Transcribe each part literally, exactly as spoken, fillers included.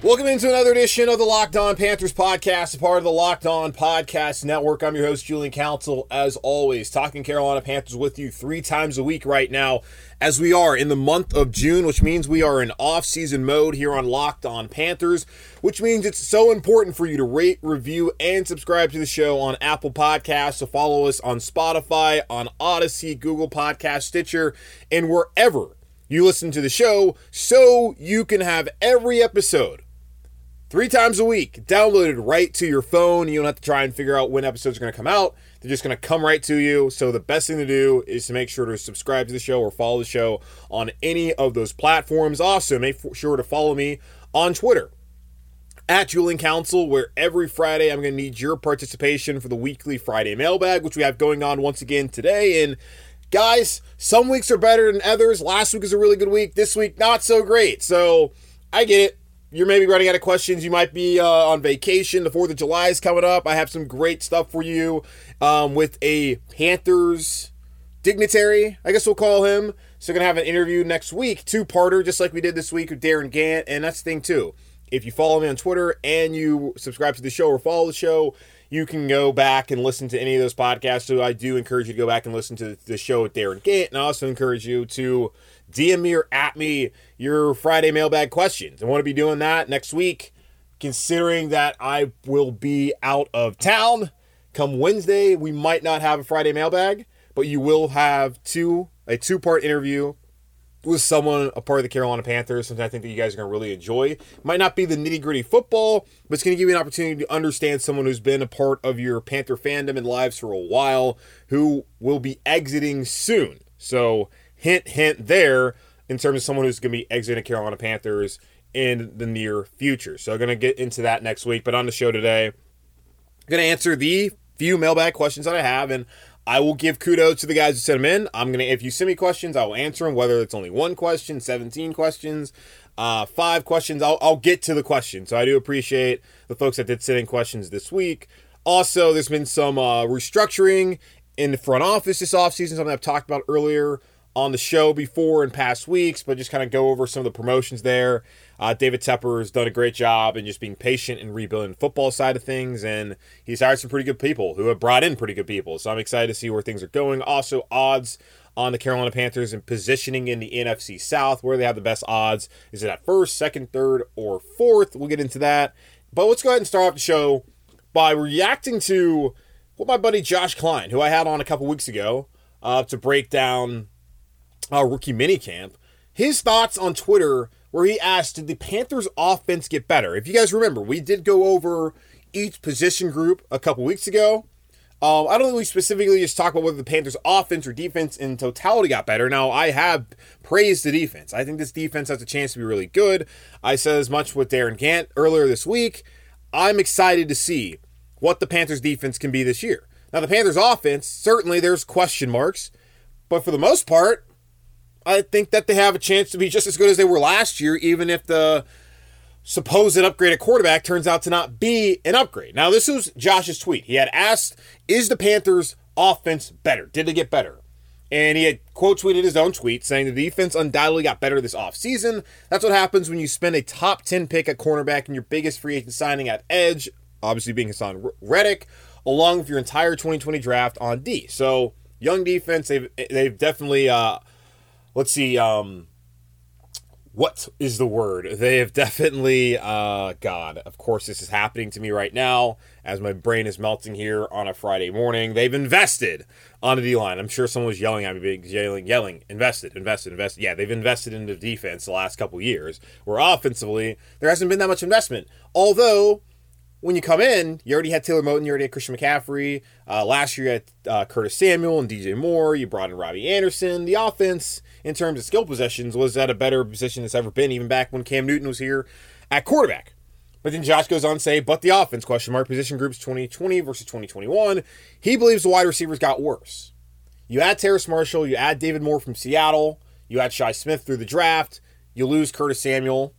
Welcome into another edition of the Locked On Panthers podcast, a part of the Locked On Podcast Network. I'm your host, Julian Council, as always, talking Carolina Panthers with you three times a week right now, as we are in the month of June, which means we are in off-season mode here on Locked On Panthers, which means it's so important for you to rate, review, and subscribe to the show on Apple Podcasts, so follow us on Spotify, on Odyssey, Google Podcasts, Stitcher, and wherever you listen to the show, so you can have every episode three times a week downloaded right to your phone. You don't have to try and figure out when episodes are going to come out. They're just going to come right to you. So the best thing to do is to make sure to subscribe to the show or follow the show on any of those platforms. Also, make sure to follow me on Twitter at Julian Council, where every Friday I'm going to need your participation for the weekly Friday mailbag, which we have going on once again today. And guys, some weeks are better than others. Last week was a really good week. This week, not so great. So I get it. You're maybe running out of questions. You might be uh, on vacation. The fourth of July is coming up. I have some great stuff for you um, with a Panthers dignitary, I guess we'll call him. So we're going to have an interview next week, two-parter, just like we did this week with Darren Gantt. And that's the thing, too. If you follow me on Twitter and you subscribe to the show or follow the show, you can go back and listen to any of those podcasts. So I do encourage you to go back and listen to the show with Darren Gantt. And I also encourage you to D M me or at me your Friday mailbag questions. I want to be doing that next week, considering that I will be out of town. Come Wednesday, we might not have a Friday mailbag, but you will have two a two-part interview with someone, a part of the Carolina Panthers, something I think that you guys are going to really enjoy. Might not be the nitty-gritty football, but it's going to give you an opportunity to understand someone who's been a part of your Panther fandom and lives for a while, who will be exiting soon. So hint, hint there in terms of someone who's going to be exiting Carolina Panthers in the near future. So I'm going to get into that next week. But on the show today, I'm going to answer the few mailbag questions that I have, and I will give kudos to the guys who sent them in. I'm going to, if you send me questions, I will answer them, whether it's only one question, seventeen questions, uh, five questions. I'll, I'll get to the question. So I do appreciate the folks that did send in questions this week. Also, there's been some uh, restructuring in the front office this offseason, something I've talked about earlier on the show before in past weeks, but just kind of go over some of the promotions there. Uh, David Tepper has done a great job in just being patient and rebuilding the football side of things, and he's hired some pretty good people who have brought in pretty good people, so I'm excited to see where things are going. Also, odds on the Carolina Panthers and positioning in the N F C South, where they have the best odds. Is it at first, second, third, or fourth? We'll get into that, but let's go ahead and start off the show by reacting to what my buddy Josh Klein, who I had on a couple weeks ago, uh, to break down Uh, rookie minicamp, his thoughts on Twitter, where he asked, did the Panthers offense get better? If you guys remember, we did go over each position group a couple weeks ago. Um, I don't think we specifically just talked about whether the Panthers offense or defense in totality got better. Now, I have praised the defense. I think this defense has a chance to be really good. I said as much with Darren Gantt earlier this week. I'm excited to see what the Panthers defense can be this year. Now, the Panthers offense, certainly there's question marks, but for the most part, I think that they have a chance to be just as good as they were last year, even if the supposed upgrade at quarterback turns out to not be an upgrade. Now, this was Josh's tweet. He had asked, is the Panthers' offense better? Did they get better? And he had quote tweeted his own tweet saying the defense undoubtedly got better this offseason. That's what happens when you spend a top ten pick at cornerback and your biggest free agent signing at edge, obviously being Hassan Reddick, along with your entire twenty twenty draft on D. So, young defense, they've, they've definitely... Uh, Let's see, um, What is the word? They have definitely, uh, God, of course this is happening to me right now as my brain is melting here on a Friday morning. They've invested on the D-line. I'm sure someone was yelling at me, yelling, yelling, invested, invested, invested. Yeah, they've invested into defense the last couple years, where offensively there hasn't been that much investment. Although, when you come in, you already had Taylor Moton, you already had Christian McCaffrey. Uh, last year you had uh, Curtis Samuel and D J Moore. You brought in Robbie Anderson. The offense, in terms of skill possessions, was at a better position it's ever been, even back when Cam Newton was here at quarterback. But then Josh goes on to say, but the offense, question mark, position groups twenty twenty versus twenty twenty-one. He believes the wide receivers got worse. You add Terrace Marshall. You add David Moore from Seattle. You add Shai Smith through the draft. You lose Curtis Samuel.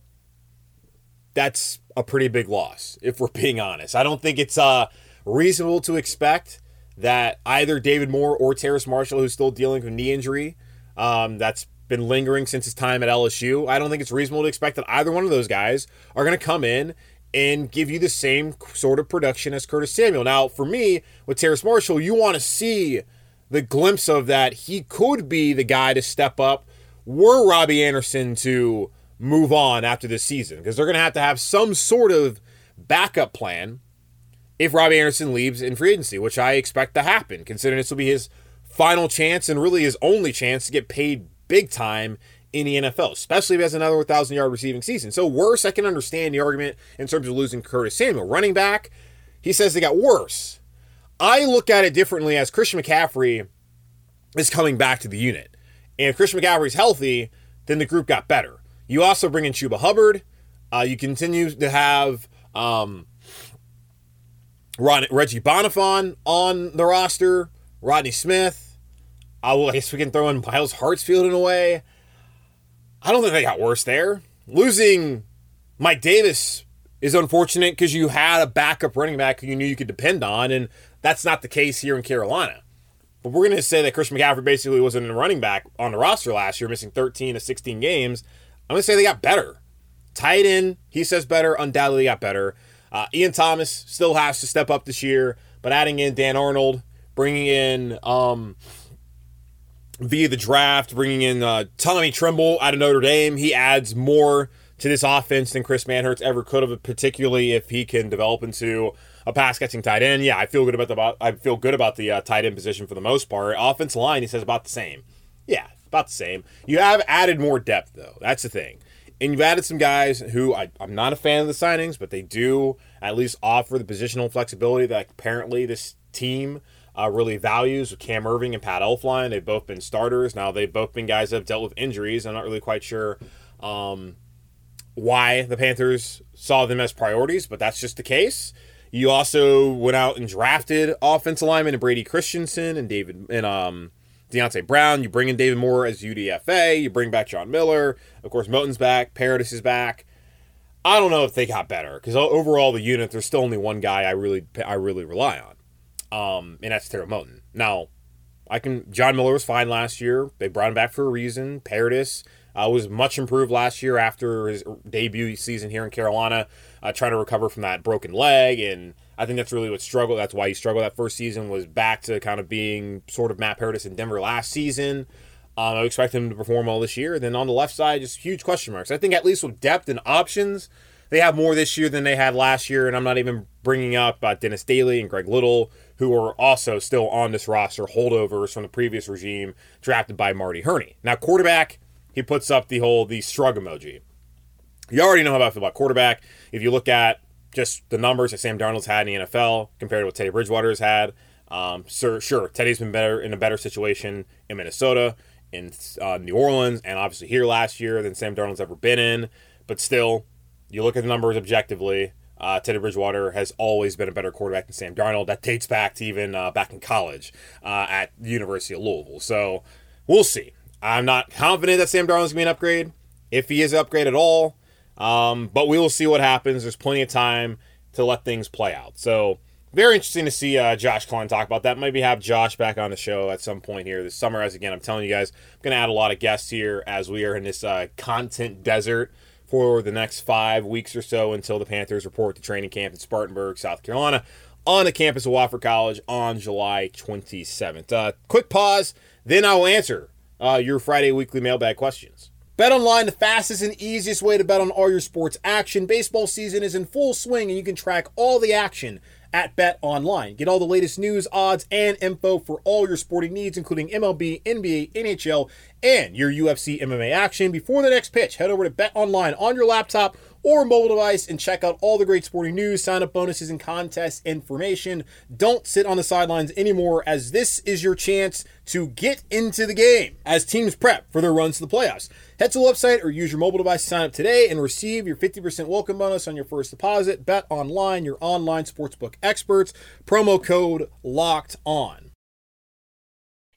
That's a pretty big loss, if we're being honest. I don't think it's uh, reasonable to expect that either David Moore or Terrace Marshall, who's still dealing with knee injury um, that's been lingering since his time at L S U, I don't think it's reasonable to expect that either one of those guys are going to come in and give you the same sort of production as Curtis Samuel. Now, for me, with Terrace Marshall, you want to see the glimpse of that. He could be the guy to step up were Robbie Anderson to move on after this season, because they're going to have to have some sort of backup plan if Robbie Anderson leaves in free agency, which I expect to happen, considering this will be his final chance and really his only chance to get paid big time in the N F L, especially if he has another one thousand yard receiving season. So worse, I can understand the argument in terms of losing Curtis Samuel. Running back, he says they got worse. I look at it differently as Christian McCaffrey is coming back to the unit. And if Christian McCaffrey's healthy, then the group got better. You also bring in Chuba Hubbard. Uh, you continue to have um, Ron, Reggie Bonifon on the roster. Rodney Smith. I, will, I guess we can throw in Miles Hartsfield in a way. I don't think they got worse there. Losing Mike Davis is unfortunate because you had a backup running back who you knew you could depend on, and that's not the case here in Carolina. But we're going to say that Christian McCaffrey basically wasn't a running back on the roster last year, missing thirteen of sixteen games. I'm going to say they got better. Tight end, he says better, undoubtedly got better. Uh, Ian Thomas still has to step up this year, but adding in Dan Arnold, bringing in um, via the draft, bringing in uh, Tommy Tremble out of Notre Dame, he adds more to this offense than Chris Manhertz ever could have, particularly if he can develop into a pass-catching tight end. Yeah, I feel good about the I feel good about the uh, tight end position for the most part. Offensive line, he says about the same. Yeah. About the same. You have added more depth, though. That's the thing. And you've added some guys who I, I'm not a fan of the signings, but they do at least offer the positional flexibility that apparently this team uh, really values. With Cam Irving and Pat Elflein, they've both been starters. Now, they've both been guys that have dealt with injuries. I'm not really quite sure um, why the Panthers saw them as priorities, but that's just the case. You also went out and drafted offensive linemen and Brady Christensen and David and um. Deontay Brown. You bring in David Moore as U D F A. You bring back John Miller. Of course, Moton's back. Paradis is back. I don't know if they got better, because overall the unit, there's still only one guy I really I really rely on, um, and that's Taylor Moton. Now, I can. John Miller was fine last year. They brought him back for a reason. Paradis uh, was much improved last year after his debut season here in Carolina, uh, trying to recover from that broken leg, and I think that's really what struggled. That's why he struggled that first season, was back to kind of being sort of Matt Paradis in Denver last season. Um, I expect him to perform well this year. And then on the left side, just huge question marks. I think at least with depth and options, they have more this year than they had last year. And I'm not even bringing up uh, Dennis Daly and Greg Little, who are also still on this roster, holdovers from the previous regime, drafted by Marty Herney. Now, quarterback, he puts up the whole the shrug emoji. You already know how I feel about quarterback. If you look at just the numbers that Sam Darnold's had in the N F L compared to what Teddy Bridgewater's had. Um, sure, sure, Teddy's been better in a better situation in Minnesota, in uh, New Orleans, and obviously here last year than Sam Darnold's ever been in. But still, you look at the numbers objectively, uh, Teddy Bridgewater has always been a better quarterback than Sam Darnold. That dates back to even uh, back in college uh, at the University of Louisville. So we'll see. I'm not confident that Sam Darnold's going to be an upgrade, if he is an upgrade at all. Um, but we will see what happens. There's plenty of time to let things play out. So very interesting to see uh, Josh Klein talk about that. Maybe have Josh back on the show at some point here this summer. As again, I'm telling you guys, I'm going to add a lot of guests here as we are in this uh, content desert for the next five weeks or so until the Panthers report to training camp in Spartanburg, South Carolina, on the campus of Wofford College on July twenty-seventh. Uh, quick pause, then I will answer uh, your Friday weekly mailbag questions. BetOnline, the fastest and easiest way to bet on all your sports action. Baseball season is in full swing, and you can track all the action at BetOnline. Get all the latest news, odds, and info for all your sporting needs, including M L B, N B A, N H L, and your U F C M M A action. Before the next pitch, head over to BetOnline on your laptop or mobile device and check out all the great sporting news, sign-up bonuses, and contest information. Don't sit on the sidelines anymore, as this is your chance to get into the game as teams prep for their runs to the playoffs. Head to the website or use your mobile device to sign up today and receive your fifty percent welcome bonus on your first deposit. Bet Online, your online sportsbook experts. Promo code Locked On.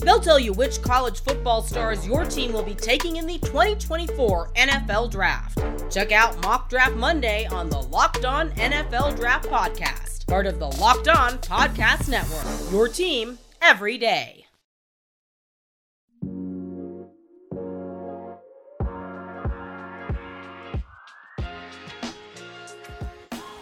They'll tell you which college football stars your team will be taking in the twenty twenty-four N F L Draft. Check out Mock Draft Monday on the Locked On N F L Draft Podcast, part of the Locked On Podcast Network, your team every day.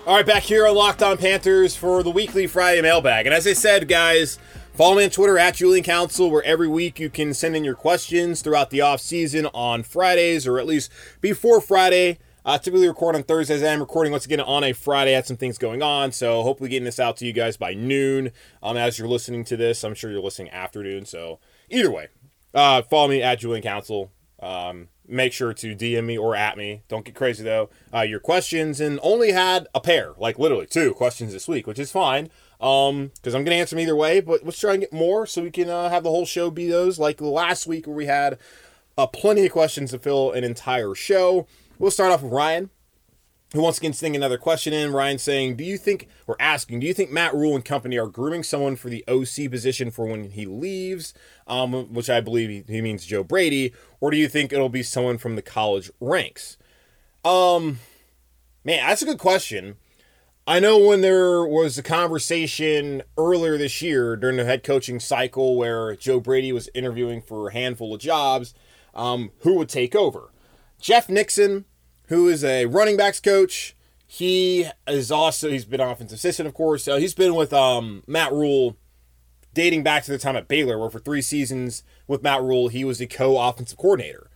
All right, back here on Locked On Panthers for the weekly Friday mailbag. And as I said, guys, follow me on Twitter at Julian Council, where every week you can send in your questions throughout the offseason on Fridays, or at least before Friday. I uh, typically record on Thursdays. I'm recording once again on a Friday. I had some things going on, so hopefully getting this out to you guys by noon. Um, as you're listening to this, I'm sure you're listening after noon. So either way, uh, follow me at Julian Council. Um, make sure to D M me or at me. Don't get crazy, though. Uh, your questions, and only had a pair, like literally two questions this week, which is fine. Um, because I'm going to answer them either way, but let's try and get more so we can uh, have the whole show be those. Like last week where we had uh, plenty of questions to fill an entire show. We'll start off with Ryan, who once again sending another question in. Ryan saying, do you think, or asking, do you think Matt Rule and company are grooming someone for the O C position for when he leaves, um, which I believe he, he means Joe Brady, or do you think it'll be someone from the college ranks? Um, man, that's a good question. I know when there was a conversation earlier this year during the head coaching cycle where Joe Brady was interviewing for a handful of jobs, um, who would take over? Jeff Nixon, who is a running backs coach, he is also, he's been offensive assistant, of course. So he's been with um, Matt Rule dating back to the time at Baylor, where for three seasons with Matt Rule, he was the co-offensive coordinator.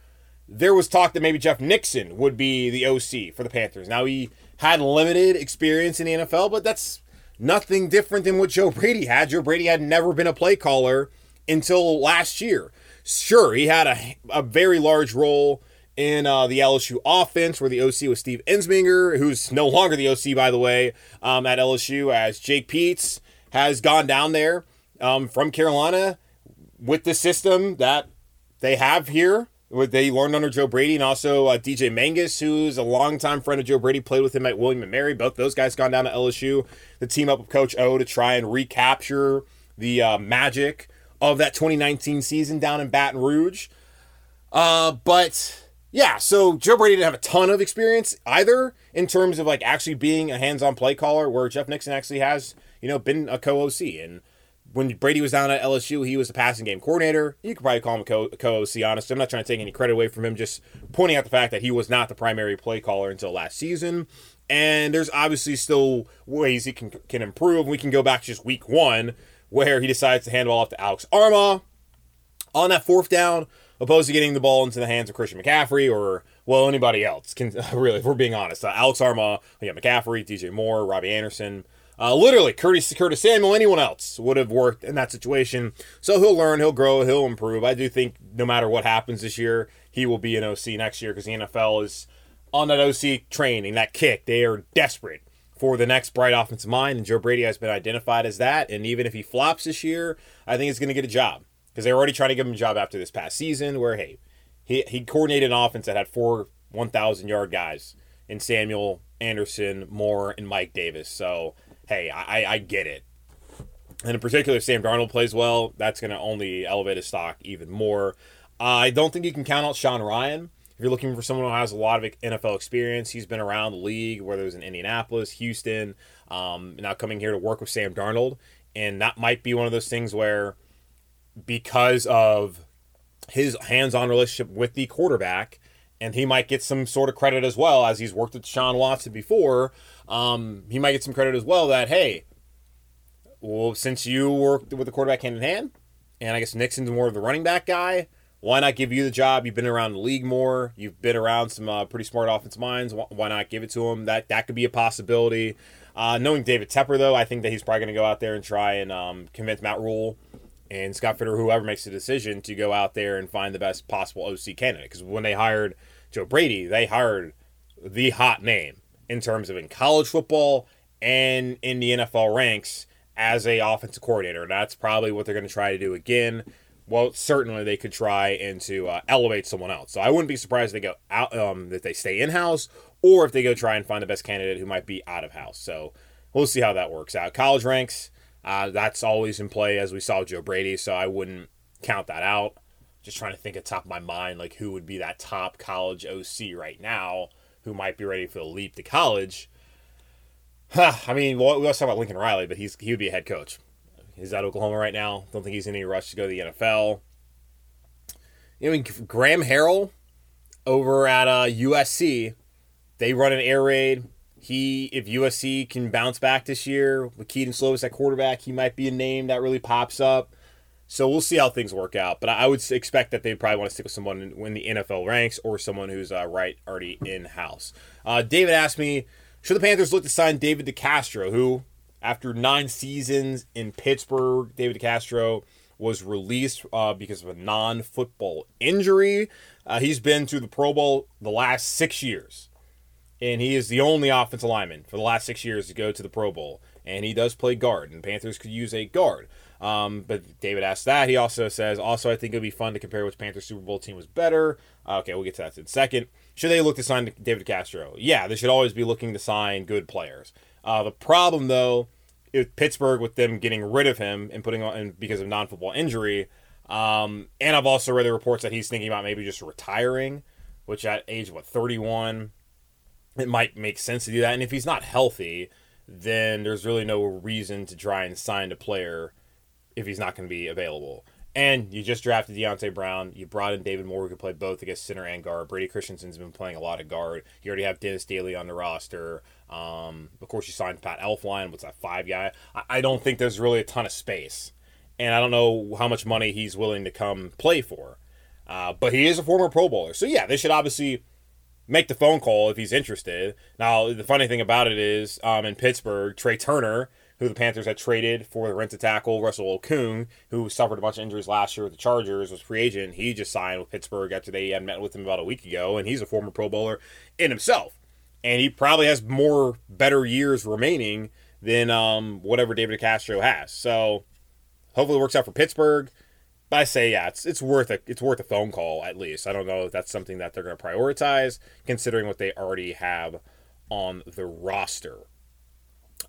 There was talk that maybe Jeff Nixon would be the O C for the Panthers. Now, he had limited experience in the N F L, but that's nothing different than what Joe Brady had. Joe Brady had never been a play caller until last year. Sure, he had a, a very large role in uh, the L S U offense, where the O C was Steve Ensminger, who's no longer the O C, by the way, um, at L S U, as Jake Peets has gone down there um, from Carolina with the system that they have here, what they learned under Joe Brady, and also uh, D J Mangus, who's a longtime friend of Joe Brady, played with him at William and Mary. Both those guys gone down to L S U to team up with Coach O to try and recapture the uh, magic of that twenty nineteen season down in Baton Rouge. Uh, but yeah, so Joe Brady didn't have a ton of experience either in terms of like actually being a hands-on play caller, where Jeff Nixon actually has, you know, been a co-O C. And when Brady was down at L S U, he was the passing game coordinator. You could probably call him a co- co-O C, honestly. I'm not trying to take any credit away from him, just pointing out the fact that he was not the primary play caller until last season. And there's obviously still ways he can can improve. We can go back to just week one, where he decides to hand the ball off to Alex Armah on that fourth down, opposed to getting the ball into the hands of Christian McCaffrey or, well, anybody else. Can, really, if we're being honest. Uh, Alex Armah, yeah, McCaffrey, D J Moore, Robbie Anderson. Uh, literally, Curtis, Curtis Samuel, anyone else would have worked in that situation. So he'll learn, he'll grow, he'll improve. I do think no matter what happens this year, he will be an O C next year, because the N F L is on that O C train and that kick. They are desperate for the next bright offensive mind, and Joe Brady has been identified as that. And even if he flops this year, I think he's going to get a job, because they're already trying to give him a job after this past season where, hey, he, he coordinated an offense that had four one thousand-yard guys in Samuel, Anderson, Moore, and Mike Davis. So hey, I, I get it. And in particular, if Sam Darnold plays well, that's going to only elevate his stock even more. Uh, I don't think you can count out Sean Ryan. If you're looking for someone who has a lot of N F L experience, he's been around the league, whether it was in Indianapolis, Houston, um, now coming here to work with Sam Darnold. And that might be one of those things where because of his hands-on relationship with the quarterback, and he might get some sort of credit as well, as he's worked with Deshaun Watson before. Um, he might get some credit as well that, hey, well, since you worked with the quarterback hand-in-hand, and I guess Nixon's more of the running back guy, why not give you the job? You've been around the league more. You've been around some uh, pretty smart offensive minds. Why not give it to him? That that could be a possibility. Uh, knowing David Tepper, though, I think that he's probably going to go out there and try and um, convince Matt Rule and Scott Fitterer, whoever makes the decision, to go out there and find the best possible O C candidate. Because when they hired Joe Brady, they hired the hot name in terms of in college football and in the N F L ranks as a offensive coordinator. That's probably what they're going to try to do again. Well, certainly they could try and to uh, elevate someone else. So I wouldn't be surprised if they go out, um, that they stay in-house, or if they go try and find the best candidate who might be out of house. So we'll see how that works out. College ranks, Uh, that's always in play, as we saw with Joe Brady, so I wouldn't count that out. Just trying to think at the top of my mind, like, who would be that top college O C right now who might be ready for the leap to college. Huh, I mean, we always talk about Lincoln Riley, but he's he would be a head coach. He's at Oklahoma right now. Don't think he's in any rush to go to the N F L. I mean, Graham Harrell over at uh, U S C, they run an air raid. He, if U S C can bounce back this year with Keaton Slovis at quarterback, he might be a name that really pops up. So we'll see how things work out. But I would expect that they probably want to stick with someone in the N F L ranks or someone who's uh, right already in-house. Uh, David asked me, should the Panthers look to sign David DeCastro, who, after nine seasons in Pittsburgh, David DeCastro was released uh, because of a non-football injury. Uh, he's been to the Pro Bowl the last six years. And he is the only offensive lineman for the last six years to go to the Pro Bowl. And he does play guard, and Panthers could use a guard. Um, but David asked that. He also says, also, I think it would be fun to compare which Panthers Super Bowl team was better. Uh, okay, we'll get to that in a second. Should they look to sign David DeCastro? Yeah, they should always be looking to sign good players. Uh, the problem, though, is Pittsburgh, with them getting rid of him and putting on, and because of non-football injury. Um, and I've also read the reports that he's thinking about maybe just retiring, which at age, what, thirty-one? It might make sense to do that. And if he's not healthy, then there's really no reason to try and sign a player if he's not going to be available. And you just drafted Deontay Brown. You brought in David Moore, who could play both against center and guard. Brady Christensen's been playing a lot of guard. You already have Dennis Daly on the roster. Um, of course, you signed Pat Elflein. What's that, five guy? I, I don't think there's really a ton of space. And I don't know how much money he's willing to come play for. Uh, but he is a former Pro Bowler. So, yeah, they should obviously make the phone call if he's interested. Now, the funny thing about it is, um, in Pittsburgh, Trey Turner, who the Panthers had traded for the rent a tackle, Russell Okung, who suffered a bunch of injuries last year with the Chargers, was free agent. He just signed with Pittsburgh after they had met with him about a week ago, and he's a former Pro Bowler in himself. And he probably has more better years remaining than um, whatever David DeCastro has. So hopefully it works out for Pittsburgh. But I say, yeah, it's it's worth a it's worth a phone call at least. I don't know if that's something that they're going to prioritize, considering what they already have on the roster.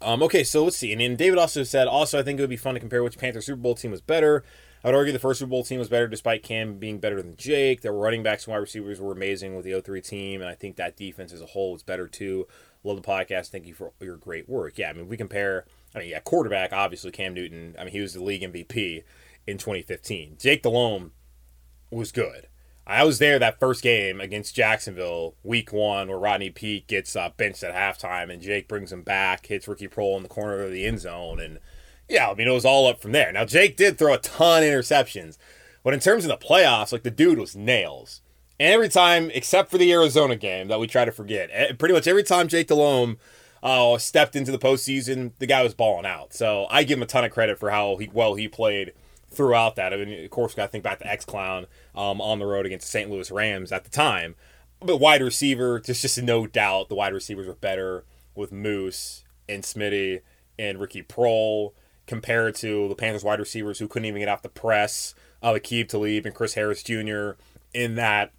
Um, okay, so let's see. And then David also said, also, I think it would be fun to compare which Panthers Super Bowl team was better. I would argue the first Super Bowl team was better, despite Cam being better than Jake. Their running backs and wide receivers were amazing with the oh three team, and I think that defense as a whole was better too. Love the podcast. Thank you for your great work. Yeah, I mean, if we compare, I mean, yeah, quarterback, obviously, Cam Newton. I mean, he was the league M V P. In twenty fifteen, Jake Delhomme was good. I was there that first game against Jacksonville, week one, where Rodney Peete gets uh, benched at halftime, and Jake brings him back, hits Ricky Prohl in the corner of the end zone, and yeah, I mean, it was all up from there. Now, Jake did throw a ton of interceptions, but in terms of the playoffs, like, the dude was nails. And every time, except for the Arizona game that we try to forget, pretty much every time Jake Delhomme uh, stepped into the postseason, the guy was balling out. So I give him a ton of credit for how he, well he played throughout that. I mean, of course, we got to think back to X-Clown um, on the road against the Saint Louis Rams at the time. But wide receiver, just, just no doubt the wide receivers were better with Moose and Smitty and Ricky Prohl compared to the Panthers wide receivers who couldn't even get off the press of Aqib Talib and Chris Harris Junior in that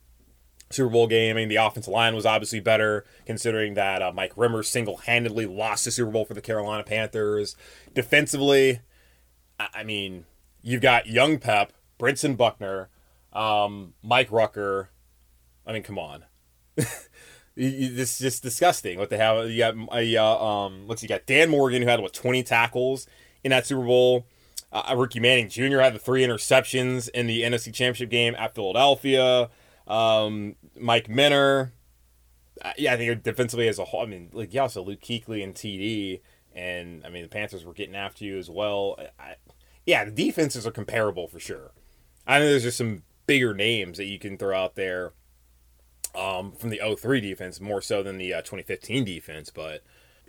Super Bowl game. I mean, the offensive line was obviously better, considering that uh, Mike Rimmer single-handedly lost the Super Bowl for the Carolina Panthers. Defensively, I, I mean... You've got young Pep, Brinson Buckner, um, Mike Rucker. I mean, come on, this is just disgusting. What they have, you got, uh, um, let's see, you got Dan Morgan, who had what twenty tackles in that Super Bowl. Uh, Ricky Manning Junior had the three interceptions in the N F C Championship game at Philadelphia. Um, Mike Minner. Uh, yeah, I think defensively as a whole. I mean, like, yeah, so Luke Kuechly and T D. And, I mean, the Panthers were getting after you as well. I, yeah, the defenses are comparable for sure. I know there's just some bigger names that you can throw out there um, from the oh three defense, more so than the uh, twenty fifteen defense. But,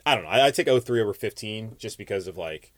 I don't know. I, I take oh three over fifteen just because of, like,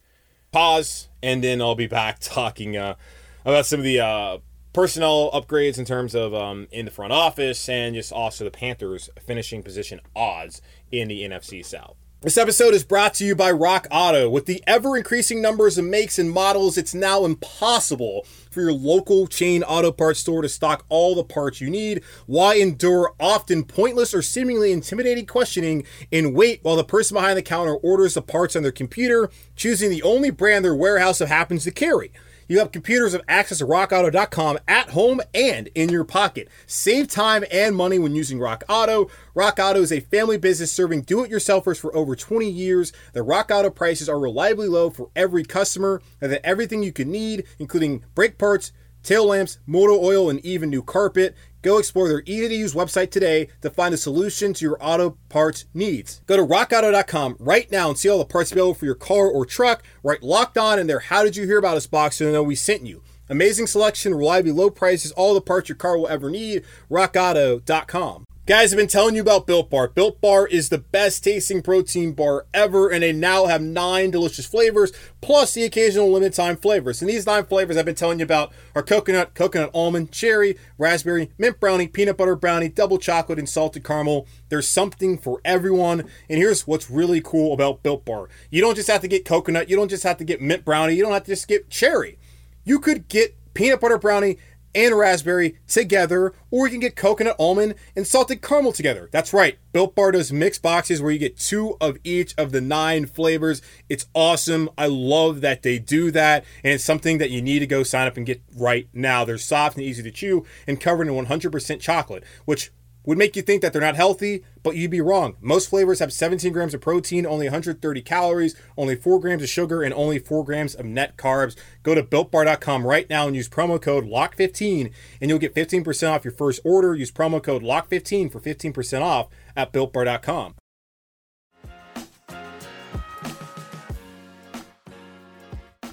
pause, and then I'll be back talking uh, about some of the uh, personnel upgrades in terms of um, in the front office and just also the Panthers finishing position odds in the N F C South. This episode is brought to you by Rock Auto. With the ever-increasing numbers of makes and models, it's now impossible for your local chain auto parts store to stock all the parts you need. Why endure often pointless or seemingly intimidating questioning and wait while the person behind the counter orders the parts on their computer, choosing the only brand their warehouse happens to carry? You have computers of access to rock auto dot com at home and in your pocket. Save time and money when using Rock Auto. Rock Auto is a family business serving do-it-yourselfers for over twenty years. The Rock Auto prices are reliably low for every customer, and that everything you can need, including brake parts, tail lamps, motor oil, and even new carpet. Go explore their easy-to-use website today to find a solution to your auto parts needs. Go to rock auto dot com right now and see all the parts available for your car or truck. Write Locked On in their How Did You Hear About Us box so they know we sent you. Amazing selection, reliably low prices, all the parts your car will ever need. rock auto dot com. Guys, I've been telling you about Built Bar. Built Bar is the best tasting protein bar ever, and they now have nine delicious flavors, plus the occasional limited time flavors. And these nine flavors I've been telling you about are coconut, coconut almond, cherry, raspberry, mint brownie, peanut butter brownie, double chocolate, and salted caramel. There's something for everyone. And here's what's really cool about Built Bar. You don't just have to get coconut. You don't just have to get mint brownie. You don't have to just get cherry. You could get peanut butter brownie and raspberry together, or you can get coconut almond and salted caramel together. That's right, Built Bar does mixed boxes where you get two of each of the nine flavors. It's awesome. I love that they do that, and it's something that you need to go sign up and get right now. They're soft and easy to chew and covered in one hundred percent chocolate, which would make you think that they're not healthy, but you'd be wrong. Most flavors have seventeen grams of protein, only one hundred thirty calories, only four grams of sugar, and only four grams of net carbs. Go to built bar dot com right now and use promo code lock fifteen, and you'll get fifteen percent off your first order. Use promo code lock fifteen for fifteen percent off at built bar dot com.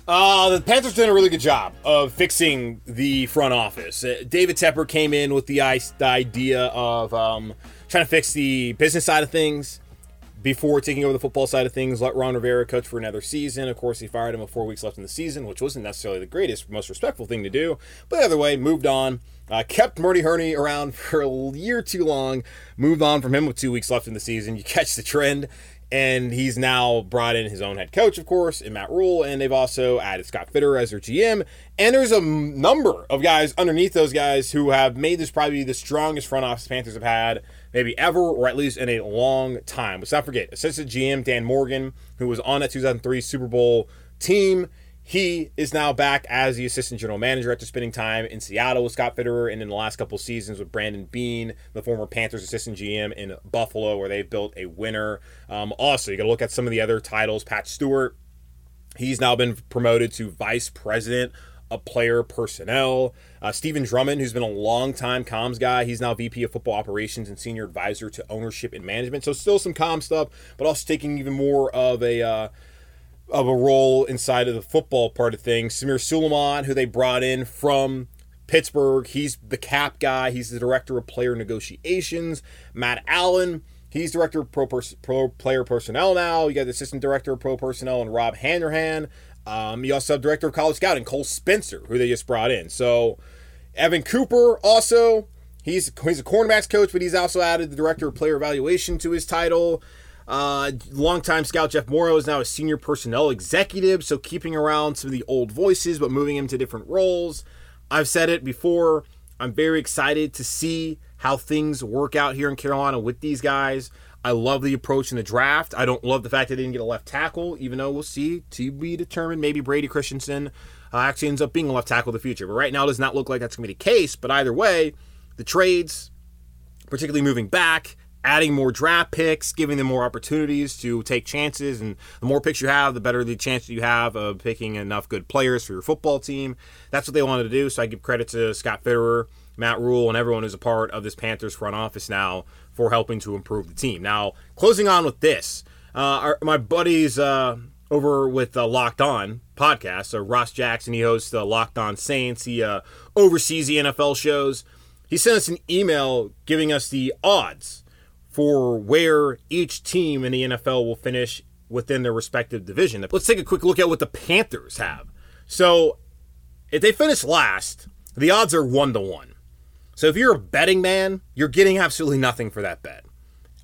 Uh, the Panthers did a really good job of fixing the front office. Uh, David Tepper came in with the, the idea of um, trying to fix the business side of things before taking over the football side of things. Let Ron Rivera coach for another season. Of course, he fired him with four weeks left in the season, which wasn't necessarily the greatest, most respectful thing to do. But either way, moved on. Uh, kept Marty Herney around for a year too long. Moved on from him with two weeks left in the season. You catch the trend. And he's now brought in his own head coach, of course, in Matt Rule. And they've also added Scott Fitterer as their G M. And there's a number of guys underneath those guys who have made this probably the strongest front office Panthers have had maybe ever, or at least in a long time. Let's not forget, assistant G M Dan Morgan, who was on that two thousand three Super Bowl team. He is now back as the assistant general manager after spending time in Seattle with Scott Fitterer, and in the last couple seasons with Brandon Bean, the former Panthers assistant G M in Buffalo, where they've built a winner. Um, also, you got to look at some of the other titles. Pat Stewart, he's now been promoted to vice president of player personnel. Uh, Stephen Drummond, who's been a long-time comms guy, he's now V P of football operations and senior advisor to ownership and management. So still some comm stuff, but also taking even more of a... Uh, of a role inside of the football part of things. Samir Suleiman, who they brought in from Pittsburgh, he's the cap guy. He's the director of player negotiations. Matt Allen, he's director of pro, pers- pro player personnel now. You got the assistant director of pro personnel and Rob Hanrahan. Um, you also have director of college scouting, Cole Spencer, who they just brought in. So Evan Cooper also, he's, he's a cornerbacks coach, but he's also added the director of player evaluation to his title. Uh, longtime scout Jeff Morrow is now a senior personnel executive, so keeping around some of the old voices, but moving him to different roles. I've said it before, I'm very excited to see how things work out here in Carolina with these guys. I love the approach in the draft. I don't love the fact they didn't get a left tackle, even though we'll see, to be determined. Maybe Brady Christensen uh, actually ends up being a left tackle in the future, but right now it does not look like that's going to be the case. But either way, the trades, particularly moving back, adding more draft picks, giving them more opportunities to take chances. And the more picks you have, the better the chance you have of picking enough good players for your football team. That's what they wanted to do. So I give credit to Scott Fitterer, Matt Rule, and everyone who's a part of this Panthers front office now for helping to improve the team. Now, closing on with this, uh, our, my buddies uh, over with uh, Locked On Podcast, so Ross Jackson, he hosts the uh, Locked On Saints. He uh, oversees the N F L shows. He sent us an email giving us the odds for where each team in the N F L will finish within their respective division. Let's take a quick look at what the Panthers have. So if they finish last, the odds are one to one. So if you're a betting man, you're getting absolutely nothing for that bet.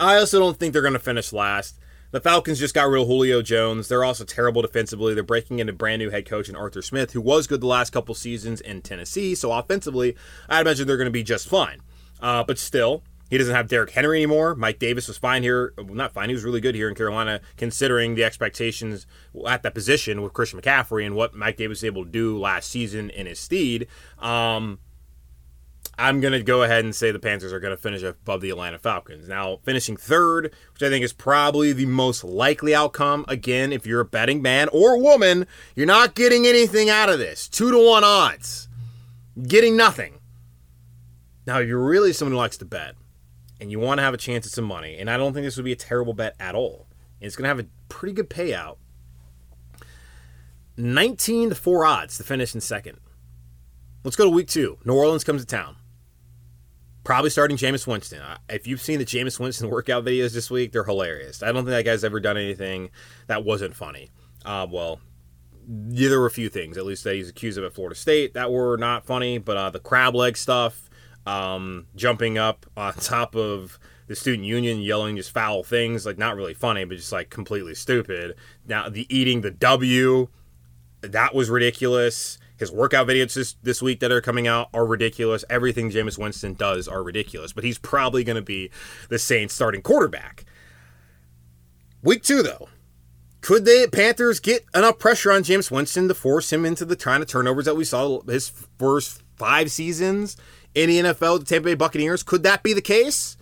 I also don't think they're going to finish last. The Falcons just got rid of Julio Jones. They're also terrible defensively. They're breaking in a brand new head coach in Arthur Smith, who was good the last couple seasons in Tennessee. So offensively, I'd imagine they're going to be just fine. Uh, but still, he doesn't have Derrick Henry anymore. Mike Davis was fine here. Well, not fine. He was really good here in Carolina, considering the expectations at that position with Christian McCaffrey and what Mike Davis was able to do last season in his stead. Um, I'm going to go ahead and say the Panthers are going to finish above the Atlanta Falcons. Now, finishing third, which I think is probably the most likely outcome. Again, if you're a betting man or woman, you're not getting anything out of this. Two to one odds. Getting nothing. Now, if you're really someone who likes to bet, and you want to have a chance at some money, and I don't think this would be a terrible bet at all, and it's going to have a pretty good payout, nineteen to four odds to finish in second. Let's go to week two. New Orleans comes to town. Probably starting Jameis Winston. If you've seen the Jameis Winston workout videos this week, they're hilarious. I don't think that guy's ever done anything that wasn't funny. Uh, well, yeah, there were a few things, at least that he's accused of at Florida State, that were not funny, but uh, the crab leg stuff, Um, jumping up on top of the student union, yelling just foul things, like not really funny, but just like completely stupid. Now, the eating the W, that was ridiculous. His workout videos this, this week that are coming out are ridiculous. Everything Jameis Winston does are ridiculous, but he's probably going to be the Saints starting quarterback. Week two, though. Could the Panthers get enough pressure on Jameis Winston to force him into the kind of turnovers that we saw his first five seasons in the N F L, the Tampa Bay Buccaneers? Could that be the case?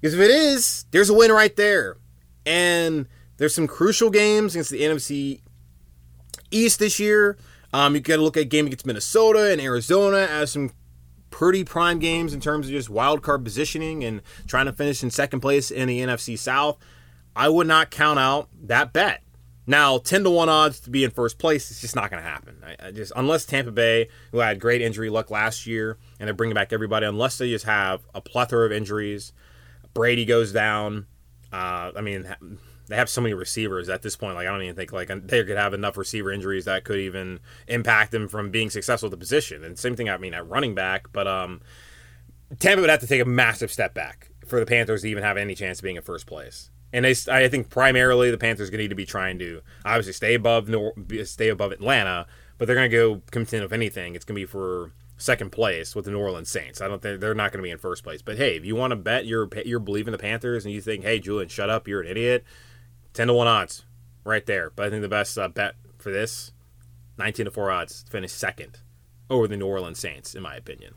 Because if it is, there's a win right there. And there's some crucial games against the N F C East this year. Um, you got to look at a game against Minnesota and Arizona as some pretty prime games in terms of just wild card positioning and trying to finish in second place in the N F C South. I would not count out that bet. Now, ten to one odds to be in first place, it's just not going to happen. I, I just unless Tampa Bay, who had great injury luck last year, and they're bringing back everybody, unless they just have a plethora of injuries. Brady goes down. Uh, I mean, they have so many receivers at this point. Like I don't even think like they could have enough receiver injuries that could even impact them from being successful at the position. And same thing, I mean, at running back. But um, Tampa would have to take a massive step back for the Panthers to even have any chance of being in first place. And they, I think primarily the Panthers are going to need to be trying to obviously stay above stay above Atlanta, but they're going to go contend if anything. It's going to be for second place with the New Orleans Saints. I don't think they're not going to be in first place. But hey, if you want to bet you're you're believing the Panthers and you think, hey, Julian, shut up, you're an idiot. Ten to one odds, right there. But I think the best uh, bet for this, nineteen to four odds to finish second over the New Orleans Saints, in my opinion.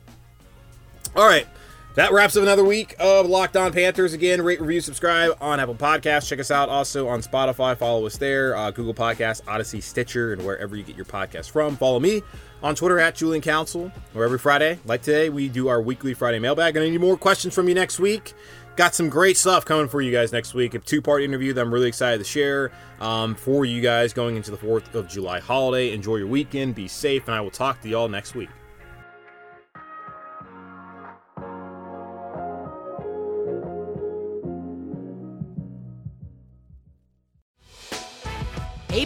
All right. That wraps up another week of Locked On Panthers. Again, rate, review, subscribe on Apple Podcasts. Check us out also on Spotify. Follow us there, uh, Google Podcasts, Odyssey, Stitcher, and wherever you get your podcasts from. Follow me on Twitter at Julian Council, where every Friday, like today, we do our weekly Friday mailbag. And I need more questions from you next week. Got some great stuff coming for you guys next week. A two-part interview that I'm really excited to share um, for you guys going into the fourth of July holiday. Enjoy your weekend. Be safe, and I will talk to y'all next week. Hey,